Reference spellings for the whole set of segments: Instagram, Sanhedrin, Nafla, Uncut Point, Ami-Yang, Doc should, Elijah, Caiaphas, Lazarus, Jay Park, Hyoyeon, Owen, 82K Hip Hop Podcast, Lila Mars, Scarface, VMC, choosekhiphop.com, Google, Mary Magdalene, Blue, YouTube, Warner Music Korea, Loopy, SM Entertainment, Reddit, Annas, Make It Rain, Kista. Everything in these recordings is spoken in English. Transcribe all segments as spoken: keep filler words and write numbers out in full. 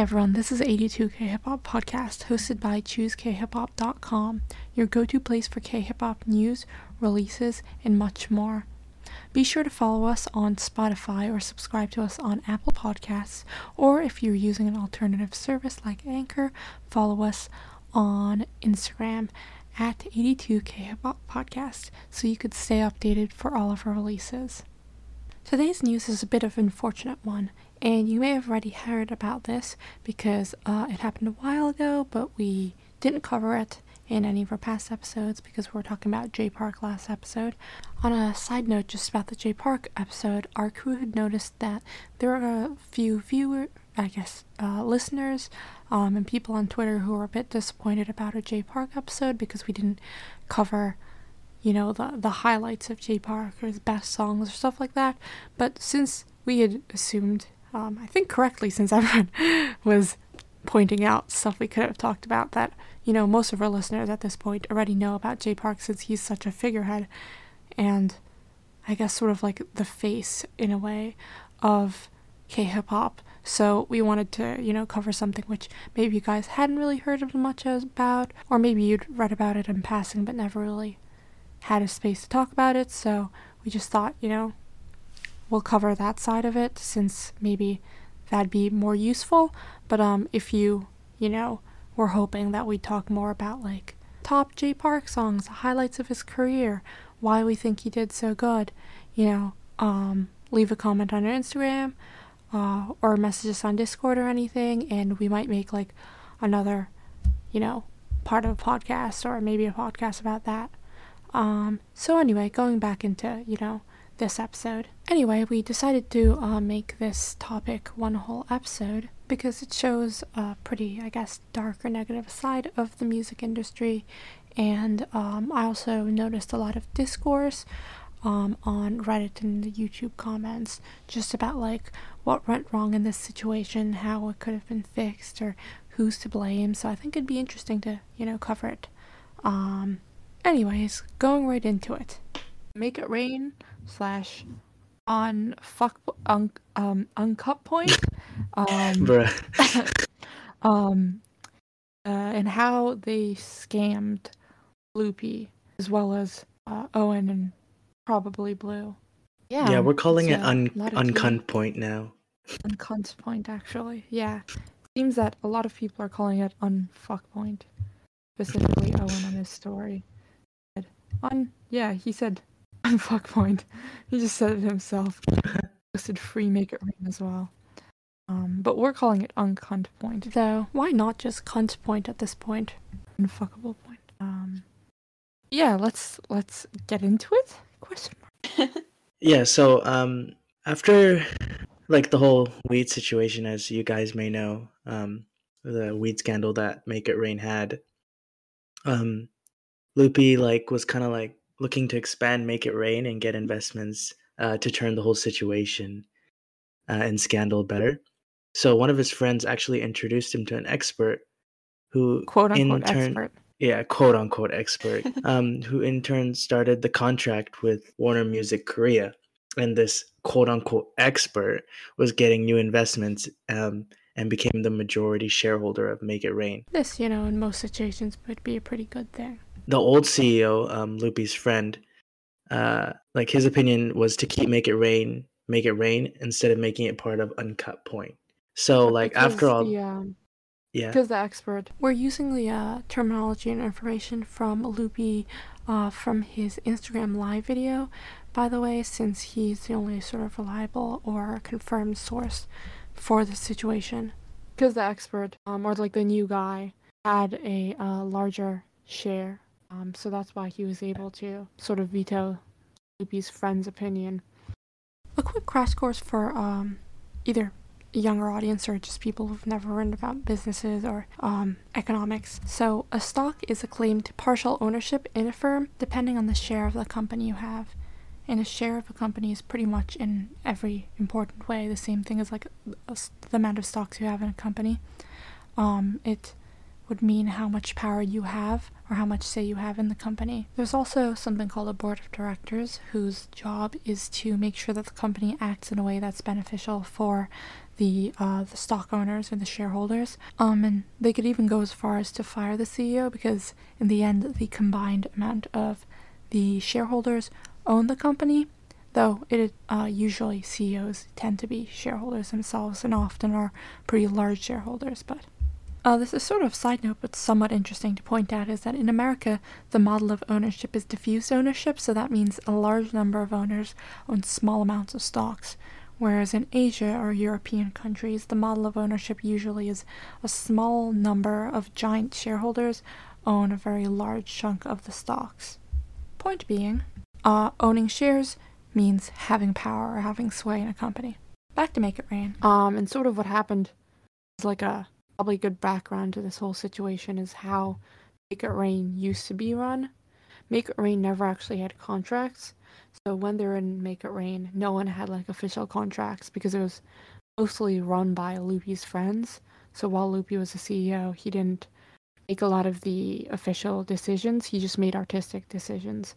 everyone, this is eighty-two K Hip Hop Podcast, hosted by choose k hip hop dot com, your go-to place for K-hip-hop news, releases, and much more. Be sure to follow us on Spotify or subscribe to us on Apple Podcasts, or if you're using an alternative service like Anchor, follow us on Instagram at eighty-two K Hip Hop Podcast so you could stay updated for all of our releases. Today's news is a bit of an unfortunate one, and you may have already heard about this because uh, it happened a while ago, but we didn't cover it in any of our past episodes because we were talking about Jay Park last episode. On a side note, just about the Jay Park episode, our crew had noticed that there are a few viewer, I guess, uh, listeners um, and people on Twitter who were a bit disappointed about our Jay Park episode because we didn't cover, you know, the, the highlights of Jay Park or his best songs or stuff like that. But since we had assumed, um, I think correctly, since everyone was pointing out stuff we could have talked about, that, you know, most of our listeners at this point already know about Jay Park since he's such a figurehead and I guess sort of like the face in a way of K-hip-hop. So we wanted to, you know, cover something which maybe you guys hadn't really heard of much about, or maybe you'd read about it in passing but never really had a space to talk about it. So we just thought, you know, we'll cover that side of it since maybe that'd be more useful. But um, if you, you know, were hoping that we'd talk more about like top Jay Park songs, highlights of his career, why we think he did so good, you know, um, leave a comment on our Instagram uh, or message us on Discord or anything, and we might make like another, you know, part of a podcast or maybe a podcast about that. Um, so anyway, going back into, you know, this episode. Anyway, we decided to uh, make this topic one whole episode because it shows a pretty, I guess, dark or negative side of the music industry, and um, I also noticed a lot of discourse um, on Reddit and the YouTube comments just about like what went wrong in this situation, how it could have been fixed, or who's to blame. So I think it'd be interesting to, you know, cover it. Um, anyways, going right into it. Make It Rain slash on fuck un, um Uncut Point um, um uh, and how they scammed Loopy as well as uh, Owen and probably Blue. Yeah, yeah, we're calling so it un Uncut Point now. Uncut Point, actually, yeah. Seems that a lot of people are calling it Unfuck Point, specifically Owen on his story. He said, un yeah, he said. Fuck point. He just said it himself. Listed free Make It Rain as well. Um, but we're calling it Uncunt Point. Though, why not just Cunt Point at this point? Unfuckable point. Um, yeah, let's let's get into it. Question mark. Yeah. So um, after like the whole weed situation, as you guys may know, um, the weed scandal that Make It Rain had, um, Loopy like was kind of like looking to expand Make It Rain and get investments uh, to turn the whole situation uh, and scandal better. So one of his friends actually introduced him to an expert who, quote unquote, in turn, expert. Yeah, quote unquote expert, um, who in turn started the contract with Warner Music Korea. And this quote unquote expert was getting new investments um, and became the majority shareholder of Make It Rain. This, you know, in most situations would be a pretty good thing. The old C E O, um, Loopy's friend, uh, like his opinion was to keep Make It Rain, Make It Rain instead of making it part of Uncut Point. So, like, because, after all, yeah, yeah, because the expert, we're using the uh, terminology and information from Loopy, uh, from his Instagram live video, by the way, since he's the only sort of reliable or confirmed source for the situation. Because the expert, um, or like the new guy, had a uh, larger share. Um, so that's why he was able to sort of veto Loopy's friend's opinion. A quick crash course for um, either a younger audience or just people who've never learned about businesses or um, economics. So a stock is a claim to partial ownership in a firm depending on the share of the company you have. And a share of a company is pretty much in every important way the same thing as like the amount of stocks you have in a company. Um, it would mean how much power you have or how much say you have in the company. There's also something called a board of directors, whose job is to make sure that the company acts in a way that's beneficial for the uh, the stock owners or the shareholders. Um, and they could even go as far as to fire the C E O, because in the end, the combined amount of the shareholders own the company, though it uh, usually C E Os tend to be shareholders themselves and often are pretty large shareholders. But Uh, this is sort of a side note, but somewhat interesting to point out, is that in America, the model of ownership is diffuse ownership, so that means a large number of owners own small amounts of stocks, whereas in Asia or European countries, the model of ownership usually is a small number of giant shareholders own a very large chunk of the stocks. Point being, uh, owning shares means having power or having sway in a company. Back to Make It Rain. Um, and sort of what happened is like a... probably good background to this whole situation is how Make It Rain used to be run. Make It Rain never actually had contracts, so when they were in Make It Rain, no one had like official contracts because it was mostly run by Loopy's friends. So while Loopy was the C E O, he didn't make a lot of the official decisions. He just made artistic decisions,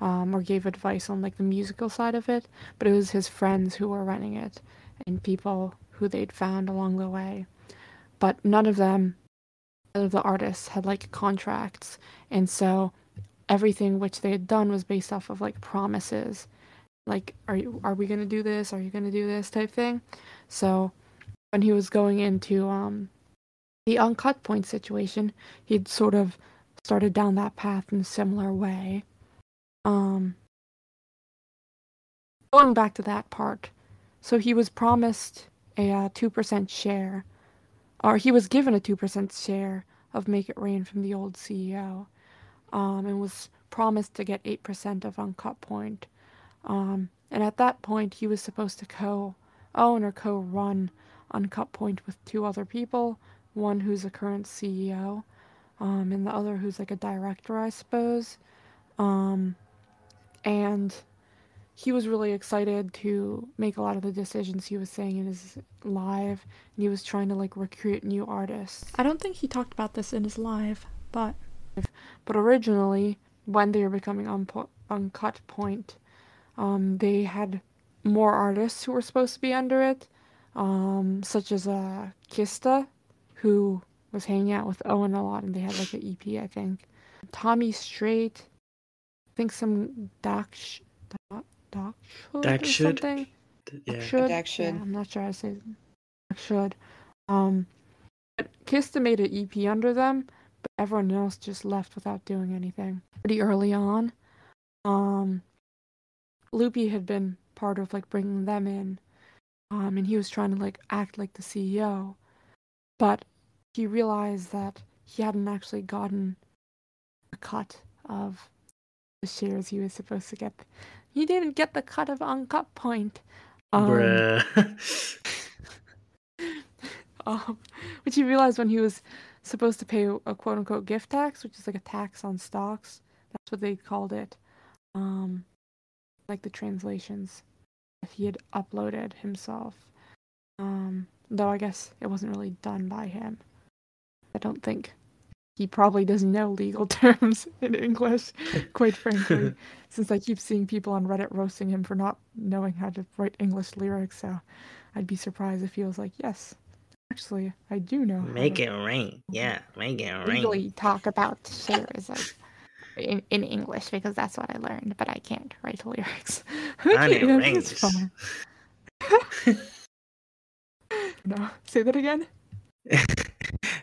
um, or gave advice on like the musical side of it. But it was his friends who were running it and people who they'd found along the way. But none of them, none of the artists had like contracts, and so everything which they had done was based off of like promises, like are you are we gonna do this? Are you gonna do this? Type thing. So when he was going into um the Uncut Point situation, he'd sort of started down that path in a similar way. Um, going back to that part, so he was promised a uh, two percent share. Or he was given a two percent share of Make It Rain from the old C E O, um, and was promised to get eight percent of Uncut Point. Um, and at that point, he was supposed to co-own or co-run Uncut Point with two other people, one who's a current C E O, um, and the other who's like a director, I suppose. Um, and he was really excited to make a lot of the decisions he was saying in his live, and he was trying to like recruit new artists. I don't think he talked about this in his live, but but originally when they were becoming unpo- Uncut Point, um, they had more artists who were supposed to be under it, um, such as uh, Kista, who was hanging out with Owen a lot, and they had like an E P, I think. Tommy Straight, I think some Doc sh- Doc should Doc or should. something? Yeah. Doc should. Doc should. Yeah, I'm not sure how to say it. Doc should. Um, but Kista made an E P under them, but everyone else just left without doing anything. Pretty early on, um, Loopy had been part of like bringing them in, um, and he was trying to like act like the C E O, but he realized that he hadn't actually gotten a cut of the shares he was supposed to get. He didn't get the cut of Uncut Point. Um, Bruh. um, which he realized when he was supposed to pay a quote-unquote gift tax, which is like a tax on stocks. That's what they called it. Um, like the translations that he had uploaded himself. Um, though I guess it wasn't really done by him. I don't think. He probably doesn't know legal terms in English, quite frankly, since I keep seeing people on Reddit roasting him for not knowing how to write English lyrics, so I'd be surprised if he was like, yes, actually, I do know. Make it rain. Yeah, make it rain. Legally talk about shares like, in, in English, because that's what I learned, but I can't write lyrics. I mean, rains. it's fun. No, say that again.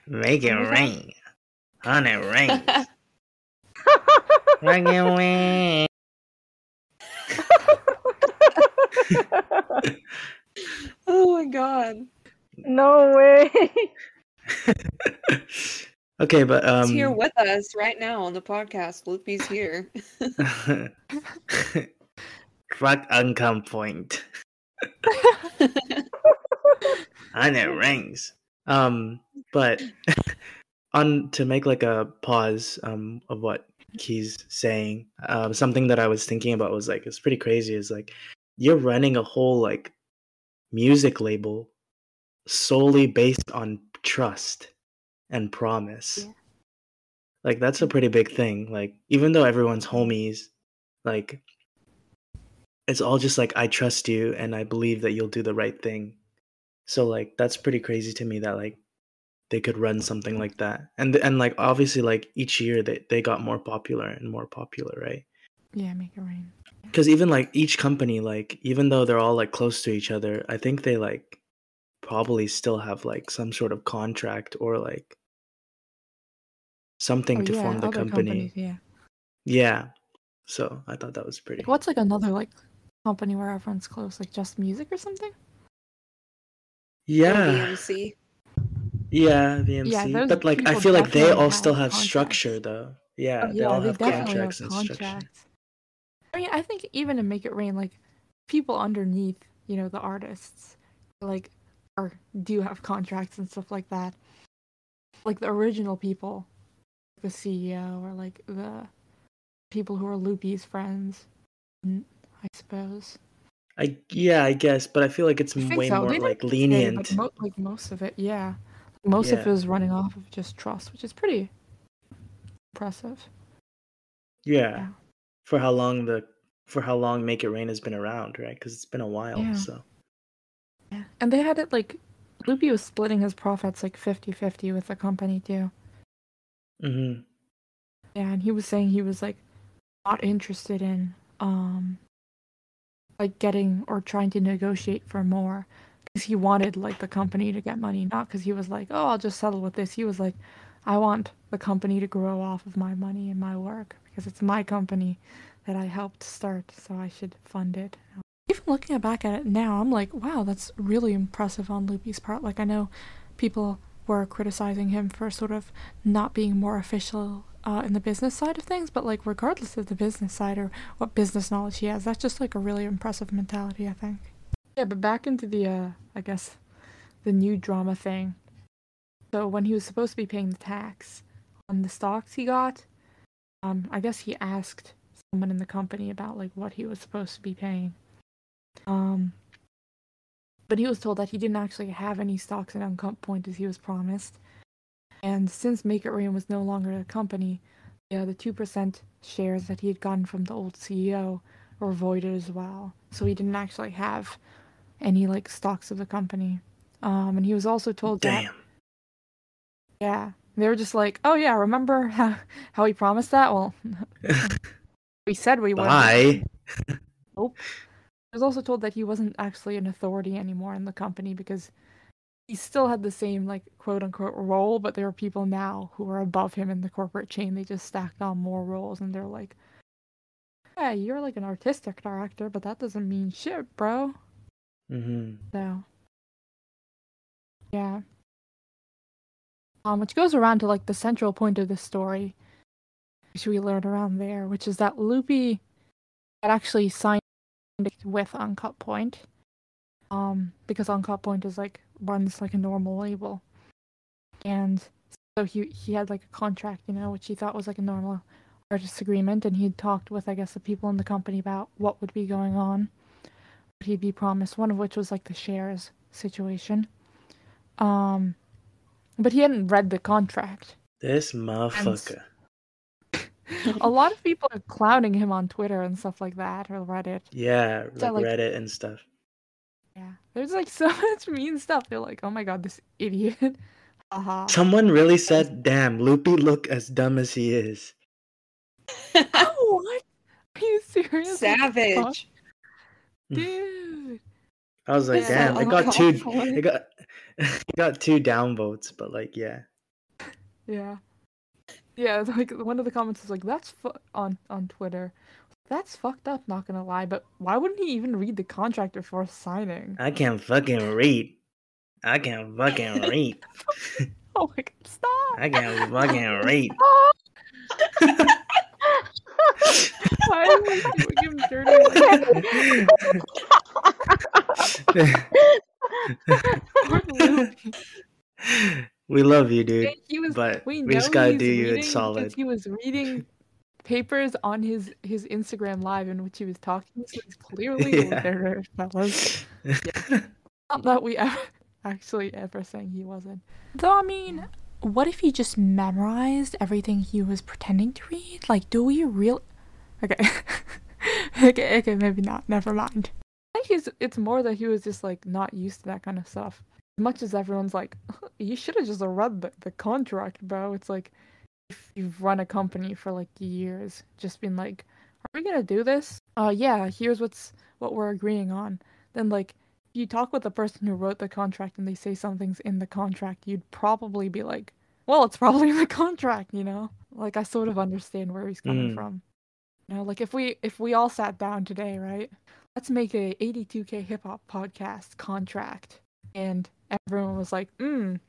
Make it rain. On it rain. Rain away. Oh my god. No way. Okay, but um He's here with us right now on the podcast. Loopy's here. Fuck Uncut Point. On it rings. Um but On to make like a pause um, of what he's saying, uh, something that I was thinking about was like, it's pretty crazy. Is like, you're running a whole like music label solely based on trust. and promise. Yeah. Like, that's a pretty big thing. Like, even though everyone's homies, like, it's all just like, I trust you and I believe that you'll do the right thing. So, like, that's pretty crazy to me that, like, they could run something like that. And, and like, obviously, like, each year they, they got more popular and more popular, right? Yeah, Make It Rain. Because even, like, each company, like, even though they're all, like, close to each other, I think they, like, probably still have, like, some sort of contract or, like, something oh, to yeah, form the company. Yeah. Yeah. So I thought that was pretty. What's like another like company where everyone's close, like Just Music or something? Yeah. V M C. Yeah, V M C. Yeah, but like I feel like they all still have contracts. Structure though. Yeah, oh, yeah, they all they have contracts have and contracts. Structure. I mean, I think even in Make It Rain, like people underneath, you know, the artists, like are do have contracts and stuff like that. Like the original people. The C E O or like the people who are Loopy's friends, I suppose. I yeah, I guess, but I feel like it's way so. More like lenient. Say, like, mo- like most of it, yeah, most yeah. of it is running off of just trust, which is pretty impressive. Yeah, yeah. for how long the for how long Make It Rain has been around, right? Because it's been a while, yeah. so. Yeah, and they had it like Loopy was splitting his profits like fifty-fifty with the company too. Mm-hmm. Yeah, and he was saying he was like not interested in um like getting or trying to negotiate for more because he wanted like the company to get money, not because he was like, oh, I'll just settle with this. He was like, I want the company to grow off of my money and my work because it's my company that I helped start, so I should fund it. Even looking back at it now, I'm like, wow, that's really impressive on Loopy's part. Like, I know people were criticizing him for sort of not being more official uh, in the business side of things, but like regardless of the business side or what business knowledge he has, that's just like a really impressive mentality, I think. Yeah, but back into the, uh, I guess, the new drama thing. So when he was supposed to be paying the tax on the stocks he got, um, I guess he asked someone in the company about like what he was supposed to be paying. Um. But he was told that he didn't actually have any stocks in Uncut Point as he was promised. And since Make It Rain was no longer a company, yeah, the two percent shares that he had gotten from the old C E O were voided as well. So he didn't actually have any, like, stocks of the company. Um, and he was also told Damn. that... Yeah. They were just like, oh, yeah, remember how, how he promised that? Well, we said we would. Bye. Nope. I was also told that he wasn't actually an authority anymore in the company because he still had the same, like, quote-unquote role, but there are people now who are above him in the corporate chain. They just stacked on more roles, and they're like, yeah, hey, you're, like, an artistic director, but that doesn't mean shit, bro. Mm-hmm. So, yeah. Um, which goes around to, like, the central point of the story, which we learned around there, which is that Loopy had actually signed with Uncut Point, um, because Uncut Point is like runs like a normal label, and so he he had like a contract, you know, which he thought was like a normal artist agreement, and he'd talked with, I guess, the people in the company about what would be going on, what he'd be promised, one of which was like the shares situation, um, but he hadn't read the contract. This motherfucker. A lot of people are clowning him on Twitter and stuff like that, or Reddit. Yeah, so, like, Reddit and stuff. Yeah, there's like so much mean stuff. They're like, oh my god, this idiot. Uh-huh. Someone really said, damn, Loopy look as dumb as he is. Oh, what? Are you serious? Savage. Dude. I was like, yeah, damn, it got, two, it, got, it got two downvotes, but like, yeah. Yeah. Yeah, like one of the comments was like, "That's fu- on on Twitter, that's fucked up." Not gonna lie, but why wouldn't he even read the contract before signing? I can't fucking read. I can't fucking read. Oh my god! Stop! I can't fucking read. Why are we doing him dirty? Like we love you, dude. He was, but we, we just gotta do you. It's solid. He was reading papers on his, his Instagram live in which he was talking. So he's clearly yeah. there, fellas. Yeah. Not that we ever actually ever saying he wasn't. Though I mean, what if he just memorized everything he was pretending to read? Like, do we real? Okay. okay, okay, maybe not. Never mind. I think he's, it's more that he was just, like, not used to that kind of stuff. As much as everyone's like, you should have just read the, the contract, bro. It's like, if you've run a company for, like, years, just been like, are we gonna do this? Uh, yeah, here's what's what we're agreeing on. Then, like, you talk with the person who wrote the contract and they say something's in the contract, you'd probably be like, well, it's probably in the contract, you know? Like, I sort of understand where he's coming mm. from. You know, like, if we if we all sat down today, right? Let's make a eighty-two K Hip Hop Podcast contract. And everyone was like, mm,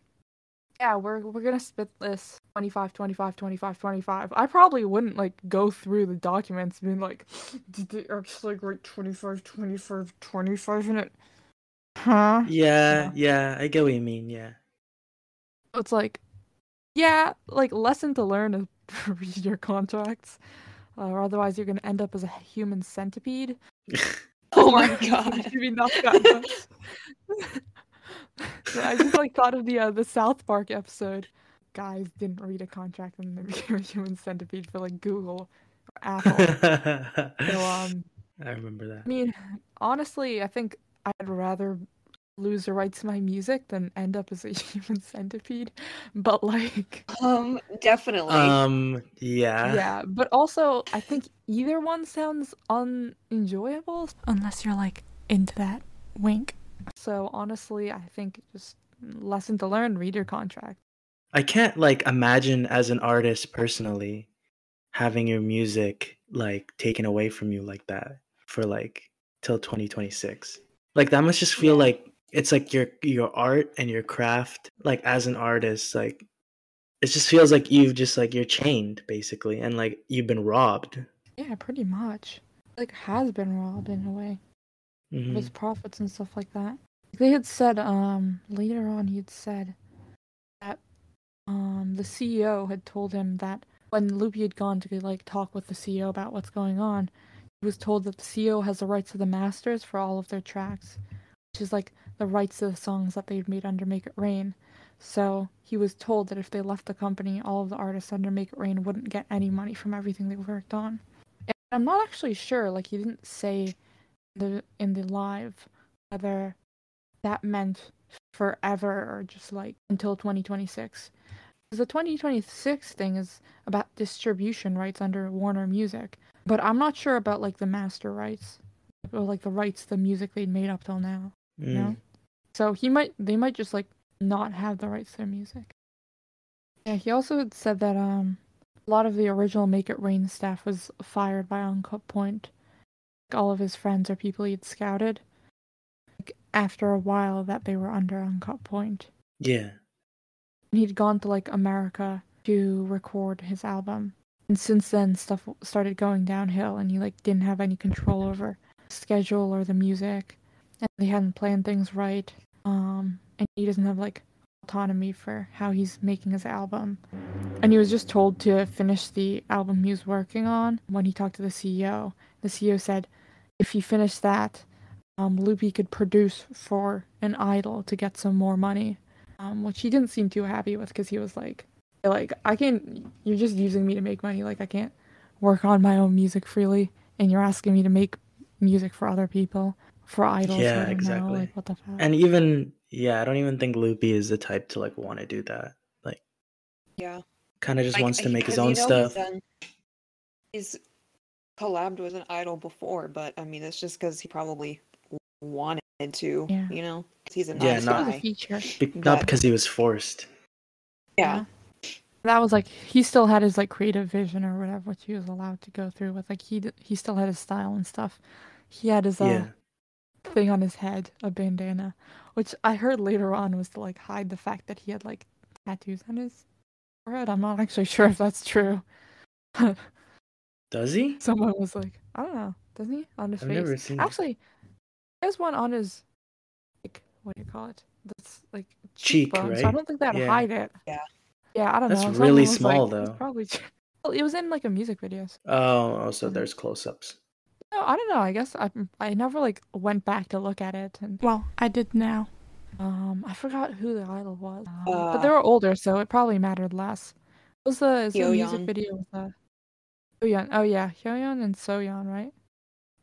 yeah, we're we're gonna spit this twenty-five, twenty-five, twenty-five, twenty-five. I probably wouldn't, like, go through the documents being like, did they actually write twenty-five, twenty-five, twenty-five in it? Huh? Yeah, yeah, yeah, I get what you mean, yeah. It's like, yeah, like, lesson to learn is read your contracts, uh, or otherwise you're going to end up as a human centipede. Oh my god. Maybe not that much. Yeah, I just, like, thought of the, uh, the South Park episode. Guys didn't read a contract and they became a human centipede for, like, Google or Apple. So, um, I remember that. I mean, honestly, I think I'd rather lose the rights to my music than end up as a human centipede. But, like... Um, definitely. Um, yeah. Yeah, but also, I think either one sounds unenjoyable. Unless you're, like, into that. Wink. So, honestly, I think just lesson to learn, read your contract. I can't, like, imagine as an artist personally having your music, like, taken away from you like that for, like, till twenty twenty-six. Like, that must just feel like it's like your your art and your craft, like, as an artist, like, it just feels like you've just, like, you're chained basically, and, like, you've been robbed. Yeah, pretty much. Like, has been robbed in a way. Mm-hmm. Of his profits and stuff like that. They had said, um, later on he had said that um the C E O had told him that when Loopy had gone to, like, talk with the C E O about what's going on, was told that the C E O has the rights to the masters for all of their tracks, which is, like, the rights to the songs that they've made under Make It Rain. So he was told that if they left the company, all of the artists under Make It Rain wouldn't get any money from everything they worked on. And I'm not actually sure, like, he didn't say the, in the live whether that meant forever or just, like, until twenty twenty-six. Because the twenty twenty-six thing is about distribution rights under Warner Music. But I'm not sure about, like, the master rights, or, like, the rights to the music they'd made up till now. Mm. You know? So he might, they might just, like, not have the rights to their music. Yeah, he also had said that um, a lot of the original Make It Rain staff was fired by Uncut Point. Like, all of his friends or people he'd scouted. Like, after a while that they were under Uncut Point. Yeah. And he'd gone to, like, America to record his album. And since then, stuff started going downhill, and he, like, didn't have any control over the schedule or the music, and they hadn't planned things right, um, and he doesn't have, like, autonomy for how he's making his album. And he was just told to finish the album he was working on when he talked to the C E O. The C E O said, if he finished that, um, Loopy could produce for an idol to get some more money, um, which he didn't seem too happy with, because he was like, like, I can't, you're just using me to make money, like, I can't work on my own music freely, and you're asking me to make music for other people, for idols. Yeah, right, exactly. Now. Like, what the fuck? And even, yeah, I don't even think Loopy is the type to, like, want to do that. Like, yeah. Kind of just, like, wants to make his own, you know, stuff. He's, done, he's collabed with an idol before, but, I mean, it's just because he probably wanted to, yeah. You know? He's an yeah, not, guy. Be- but... not because he was forced. Yeah. yeah. That was, like, he still had his, like, creative vision or whatever, which he was allowed to go through with. Like, he d- he still had his style and stuff. He had his yeah. uh, thing on his head, a bandana, which I heard later on was to, like, hide the fact that he had, like, tattoos on his forehead. I'm not actually sure if that's true. Does he? Someone was like, I don't know. Doesn't he? On his I've face. Never seen actually, it. He has one on his, like, what do you call it? That's, like, cheek, cheekbone, right? So I don't think that'd yeah. hide it. Yeah. Yeah, I don't That's know. That's really small, like, though. It was, probably... well, it was in, like, a music video. So. Oh, oh, so there's close-ups. No, I don't know. I guess I I never, like, went back to look at it. And... well, I did now. Um, I forgot who the idol was, um, uh, but they were older, so it probably mattered less. What was the, is the music video with that? Hyoyeon. Oh yeah, Hyoyeon and Soyeon, right?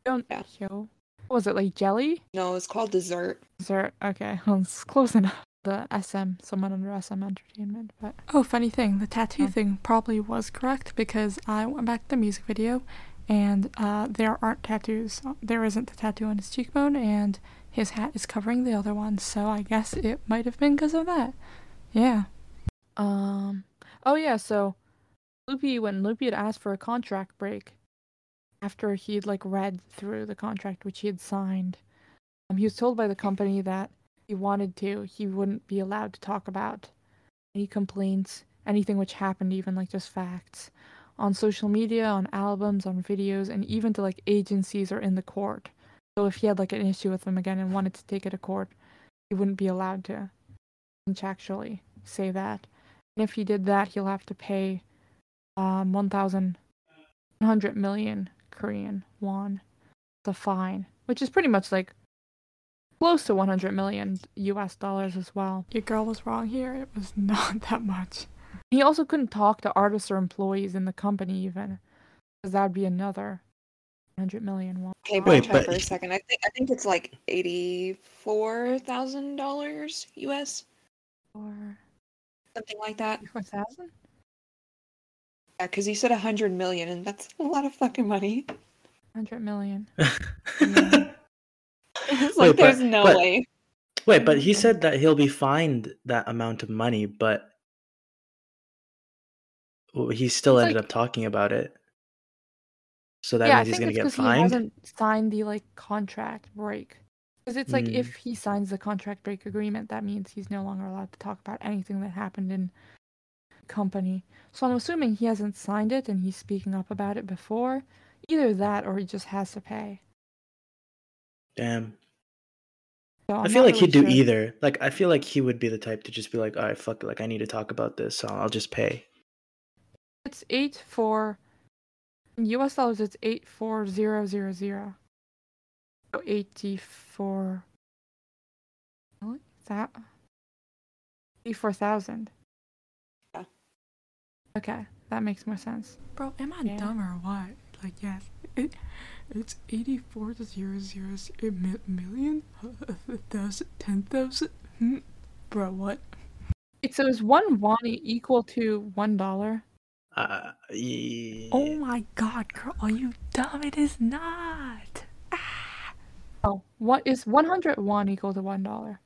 Hyoyeon. Yeah. Hyo. What was it, like Jelly? No, it's called Dessert. Dessert. Okay, well, it's close enough. The S M, someone under S M Entertainment, but oh, funny thing, the tattoo yeah. thing probably was correct because I went back to the music video, and uh, there aren't tattoos. There isn't the tattoo on his cheekbone, and his hat is covering the other one. So I guess it might have been because of that. Yeah. Um. Oh yeah. So, Loopy, when Loopy had asked for a contract break, after he'd like read through the contract which he had signed, um, he was told by the company that he wanted to, he wouldn't be allowed to talk about any complaints, anything which happened, even like just facts, on social media, on albums, on videos, and even to like agencies or in the court. So if he had like an issue with them again and wanted to take it to court, he wouldn't be allowed to contractually say that. And if he did that, he'll have to pay um, one hundred million Korean won, the fine, which is pretty much like close to one hundred million U S dollars as well. Your girl was wrong here. It was not that much. He also couldn't talk to artists or employees in the company even, because that would be another one hundred million won. Okay, but wait, but for a second. I think I think it's like eighty-four thousand dollars U S or something like that. eighty-four thousand? Yeah, because you said one hundred million, and that's a lot of fucking money. one hundred million. Yeah. It's like, wait, there's but, no but, way. Wait, but he said that he'll be fined that amount of money, but he still it's ended like, up talking about it. So that yeah, means he's going to get fined? Yeah, I think it's because he hasn't signed the like contract break. Because it's like mm. if he signs the contract break agreement, that means he's no longer allowed to talk about anything that happened in the company. So I'm assuming he hasn't signed it and he's speaking up about it before. Either that or he just has to pay. Damn. No, I feel like really he'd do sure. either. Like, I feel like he would be the type to just be like, all right, fuck it. Like, I need to talk about this, so I'll just pay. It's eight four. In U S dollars, it's eight four zero zero zero. So eighty-four. What is that? Eighty-four thousand. Yeah. Okay, that makes more sense. Bro, am I yeah. dumb or what? Like, yes. It, it's eighty-four to zero zero million, thousand, ten thousand. Hmm. Bro, what? It so is one won equal to one dollar? Uh, yeah. Oh my God, girl, are you dumb? It is not. Ah. Oh, what is one hundred won equal to one dollar?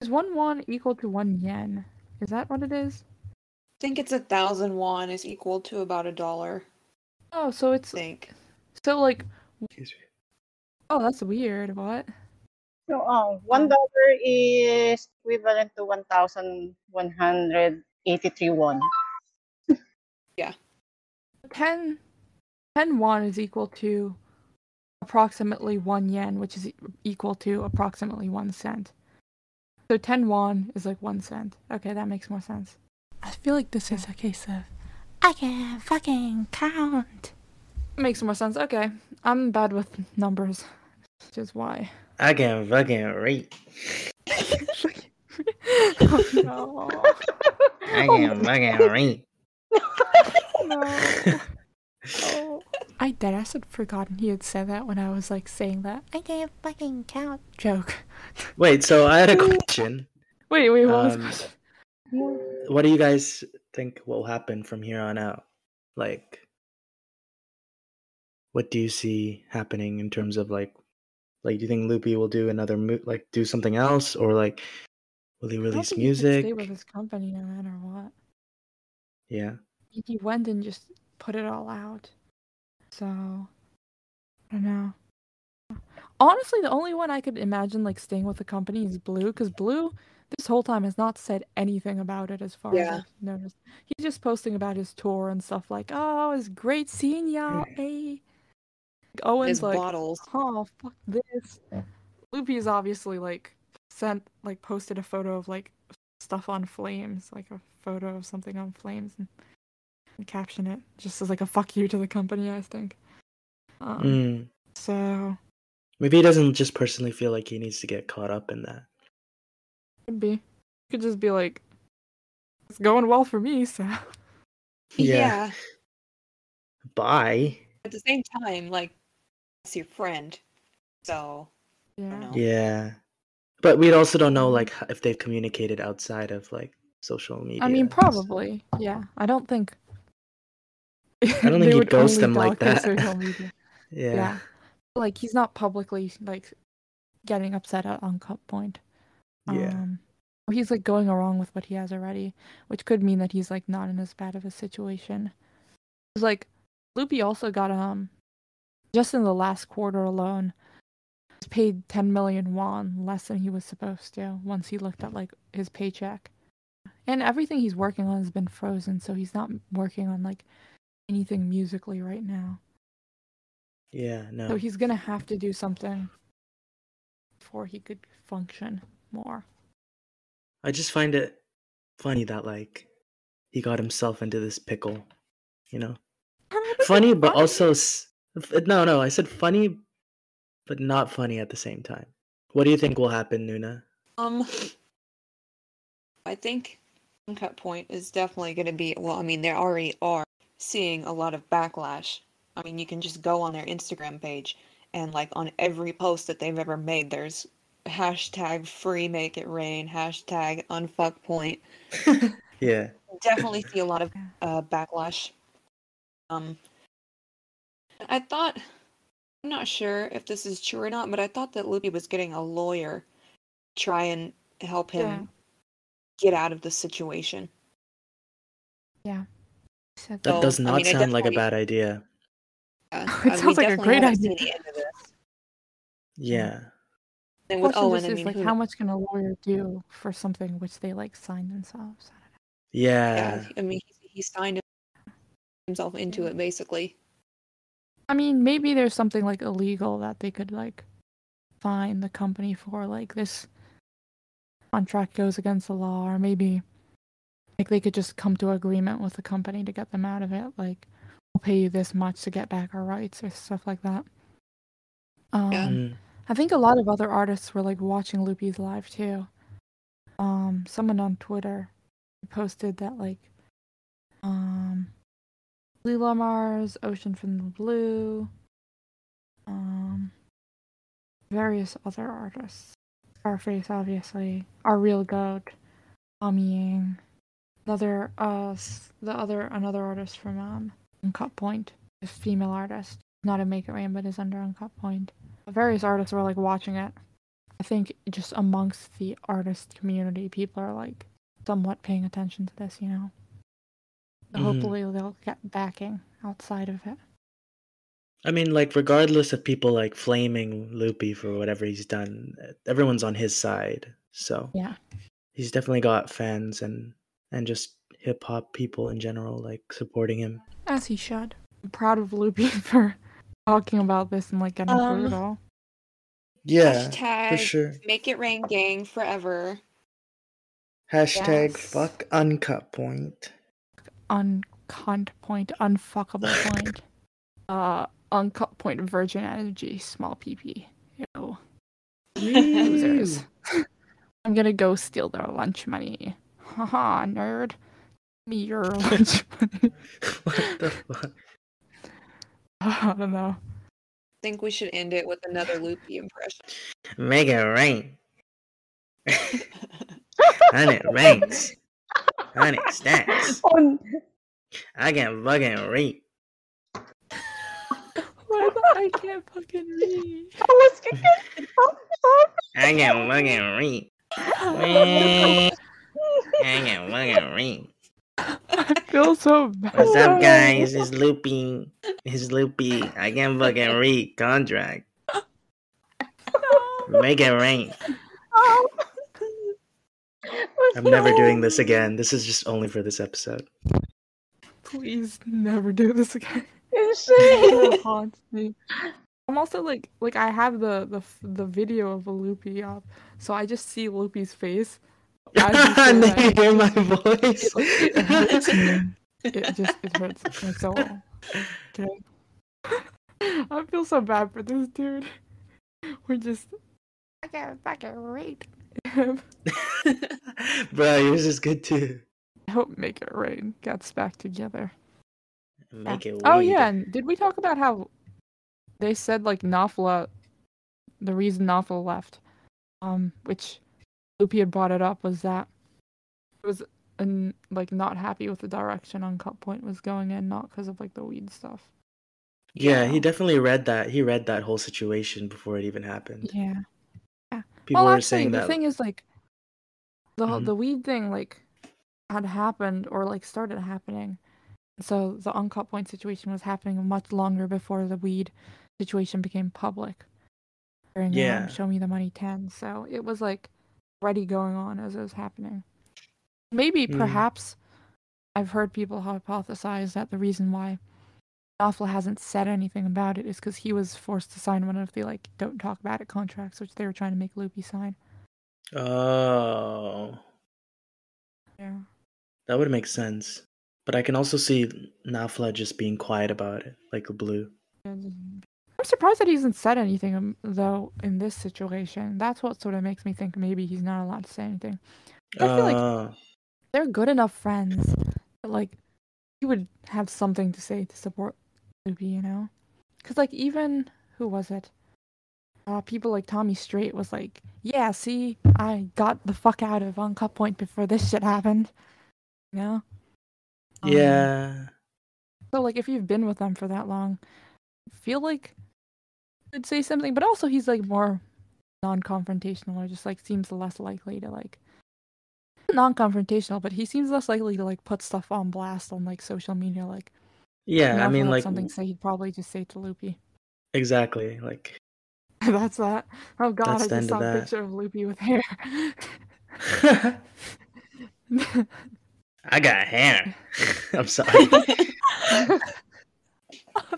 Is one won equal to one yen? Is that what it is? I think it's a thousand won is equal to about a dollar. Oh, so it's I think. So like, oh, that's weird. What? So, um, one dollar is equivalent to one thousand one hundred eighty-three won. Yeah. Ten, ten won is equal to approximately one yen, which is equal to approximately one cent. So ten won is like one cent. Okay, that makes more sense. I feel like this is a case of I can fucking count. Makes more sense. Okay, I'm bad with numbers, which is why I can fucking read. Oh, no. I can oh, fucking God. read. No. Oh. I dead ass had forgotten he had said that when I was like saying that I can't fucking count joke. Wait, so I had a question. Wait, wait, what um, was the question? What do you guys think will happen from here on out? Like, what do you see happening in terms of like, like do you think Loopy will do another mo- like do something else, or like will he release music? He could stay with his company no matter what. Yeah. He went and just put it all out. So, I don't know. Honestly, the only one I could imagine like staying with the company is Blue, because Blue this whole time has not said anything about it as far yeah. as I've noticed. He's just posting about his tour and stuff like, oh, it's great seeing y'all, hey. Like, Owen's his like, bottles. Oh, fuck this. Loopy's obviously like sent, like posted a photo of like stuff on flames, like a photo of something on flames and, and caption it just as like a fuck you to the company, I think. Um, mm. So. Maybe he doesn't just personally feel like he needs to get caught up in that. Could be. You could just be like, it's going well for me, so. Yeah. yeah. Bye. At the same time, like, it's your friend, so. Yeah. I don't know. Yeah. But we also don't know, like, if they've communicated outside of, like, social media. I mean, probably. Yeah. I don't think. I don't think he'd ghost them like that. yeah. yeah. Like, he's not publicly, like, getting upset at Uncut Point. Yeah. Um, or he's, like, going along with what he has already, which could mean that he's, like, not in as bad of a situation. It's like, Loopy also got, um, just in the last quarter alone, paid ten million won less than he was supposed to once he looked at like his paycheck, and everything he's working on has been frozen, so he's not working on like anything musically right now. Yeah, no, so he's gonna have to do something before he could function more. I just find it funny that like he got himself into this pickle, you know. funny but funny. also no no I said funny but not funny at the same time. What do you think will happen, Nuna? Um, I think Uncut Point is definitely going to be, well, I mean, they already are seeing a lot of backlash. I mean, you can just go on their Instagram page and, like, on every post that they've ever made, there's hashtag free Make It Rain, hashtag unfuck point. yeah. Definitely see a lot of uh, backlash. Um, I thought... I'm not sure if this is true or not, but I thought that Loopy was getting a lawyer to try and help him yeah. get out of the situation. Yeah. So, that does not I mean, sound like a bad idea. Yeah. Oh, it I, sounds like a great idea. Yeah. And with Owen, I mean, like, how much can a lawyer do for something which they like signed themselves? Yeah. yeah. I mean, he, he signed himself into it, basically. I mean, maybe there's something, like, illegal that they could, like, fine the company for. Like, this contract goes against the law. Or maybe, like, they could just come to an agreement with the company to get them out of it. Like, we'll pay you this much to get back our rights or stuff like that. Um, yeah. I think a lot of other artists were, like, watching Loopy's live, too. Um, someone on Twitter posted that, like, um... Lila Mars, Ocean from the Blue, um, various other artists. Scarface, obviously. Our real goat, Ami-Yang. Another, uh, the other, another artist from um, Uncut Point, a female artist, not a Make It Rain, but is under Uncut Point. Various artists were like watching it. I think just amongst the artist community, people are like somewhat paying attention to this, you know. Hopefully mm. they'll get backing outside of it. I mean, like, regardless of people, like, flaming Loopy for whatever he's done, everyone's on his side. So yeah, he's definitely got fans and, and just hip-hop people in general, like, supporting him. As he should. I'm proud of Loopy for talking about this and, like, getting um, through it all. Yeah, hashtag for sure. Make It Rain gang forever. Hashtag yes. Fuck Uncut Point. Uncut Point, unfuckable point, uh, Uncut Point, virgin energy, small P P. Ew. Losers. I'm gonna go steal their lunch money. Haha, nerd. Give me your lunch money. What the fuck? I don't know. I think we should end it with another Loopy impression. Make it rain. And it rains. Honey, stacks. Oh. I can't fucking read. What about I can't fucking read? I was gonna I can't fucking read. I can't fucking read. I feel so bad. What's up, guys? It's Loopy. It's Loopy. I can't fucking read. Contract. Make it rain. Oh. I'm never doing this again. This is just only for this episode. Please never do this again. It haunts me. I'm also like, like I have the the the video of a Loopy up, so I just see Loopy's face. And then you hear my voice. It, it hurts me. It just it hurts me so. Okay. I feel so bad for this dude. We're just I can't fucking read. Bro, yours is good too. I hope Make It Rain gets back together. Make yeah. it. Weed. Oh yeah, and did we talk about how they said like Nafla, the reason Nafla left, um, which Loopy had brought it up, was that it was an, like not happy with the direction Uncut Point was going in, not because of like the weed stuff. Yeah, he definitely read that. He read that whole situation before it even happened. Yeah. Yeah. People well, were actually, saying that. The thing is, like, the mm-hmm. the weed thing, like, had happened or, like, started happening. So the Uncut Point situation was happening much longer before the weed situation became public. During yeah. Show Me the Money ten. So it was, like, already going on as it was happening. Maybe, mm. perhaps, I've heard people hypothesize that the reason why Nafla hasn't said anything about it is because he was forced to sign one of the, like, don't talk about it contracts, which they were trying to make Loopy sign. Oh. Yeah. That would make sense. But I can also see Nafla just being quiet about it, like a Blue. I'm surprised that he hasn't said anything, though, in this situation. That's what sort of makes me think maybe he's not allowed to say anything. But I feel uh. like they're good enough friends that, like, he would have something to say to support Loopy, you know? Because, like, even... Who was it? Uh, people like Tommy Straight was like, yeah, see? I got the fuck out of Uncut Point before this shit happened. You know? Um, yeah. So, like, if you've been with them for that long, I feel like you could say something. But also, he's, like, more non-confrontational or just, like, seems less likely to, like... non-confrontational, but he seems less likely to, like, put stuff on blast on, like, social media, like... Yeah, I mean, like... something to say, he'd probably just say to Loopy. Exactly, like... That's that. Oh, God, I just saw a picture of Loopy with hair. I got hair. I'm sorry.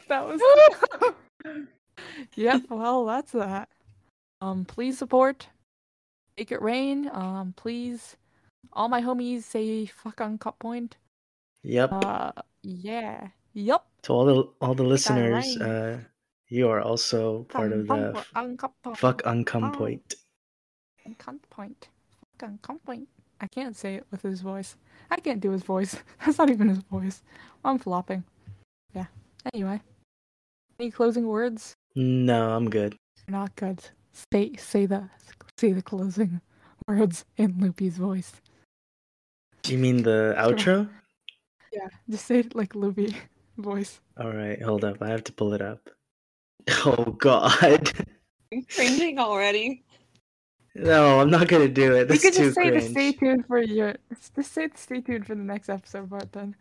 That was... Yep, well, that's that. Um, please support Make It Rain. Um, please... All my homies say fuck Uncut Point. Yep. Uh, yeah. Yep. To all the all the listeners, uh, you are also part of the fuck Uncut Point. Uncut Point. Fuck Uncut Point. I can't say it with his voice. I can't do his voice. That's not even his voice. I'm flopping. Yeah. Anyway. Any closing words? No, I'm good. You're not good. Say say the say the closing words in Loopy's voice. You mean the outro? Yeah, just say it like Loopy voice. Alright, hold up. I have to pull it up. Oh, God. I'm cringing already. No, I'm not going to do it. That's too cringe. You could just say to stay tuned for your... Just say stay tuned for the next episode, but then...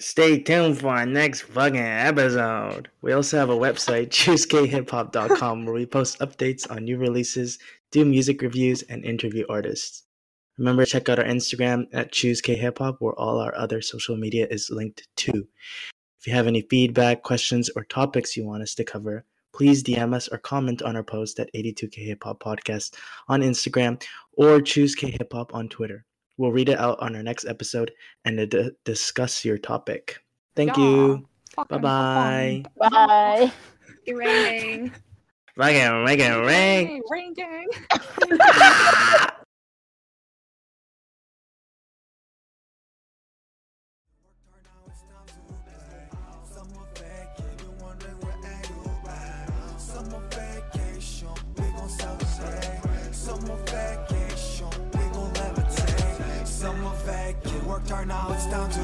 Stay tuned for our next fucking episode. We also have a website, choose k hip hop dot com, where we post updates on new releases, do music reviews, and interview artists. Remember to check out our Instagram at choose k hip hop, where all our other social media is linked to. If you have any feedback, questions, or topics you want us to cover, please D M us or comment on our post at eighty-two K Hip Hop Podcast on Instagram or choose k hip hop on Twitter. We'll read it out on our next episode and d- discuss your topic. Thank yeah. you. Bye-bye. Bye. You're raining. Rain, rain, rain. Rain, rain, gang. Now it's down to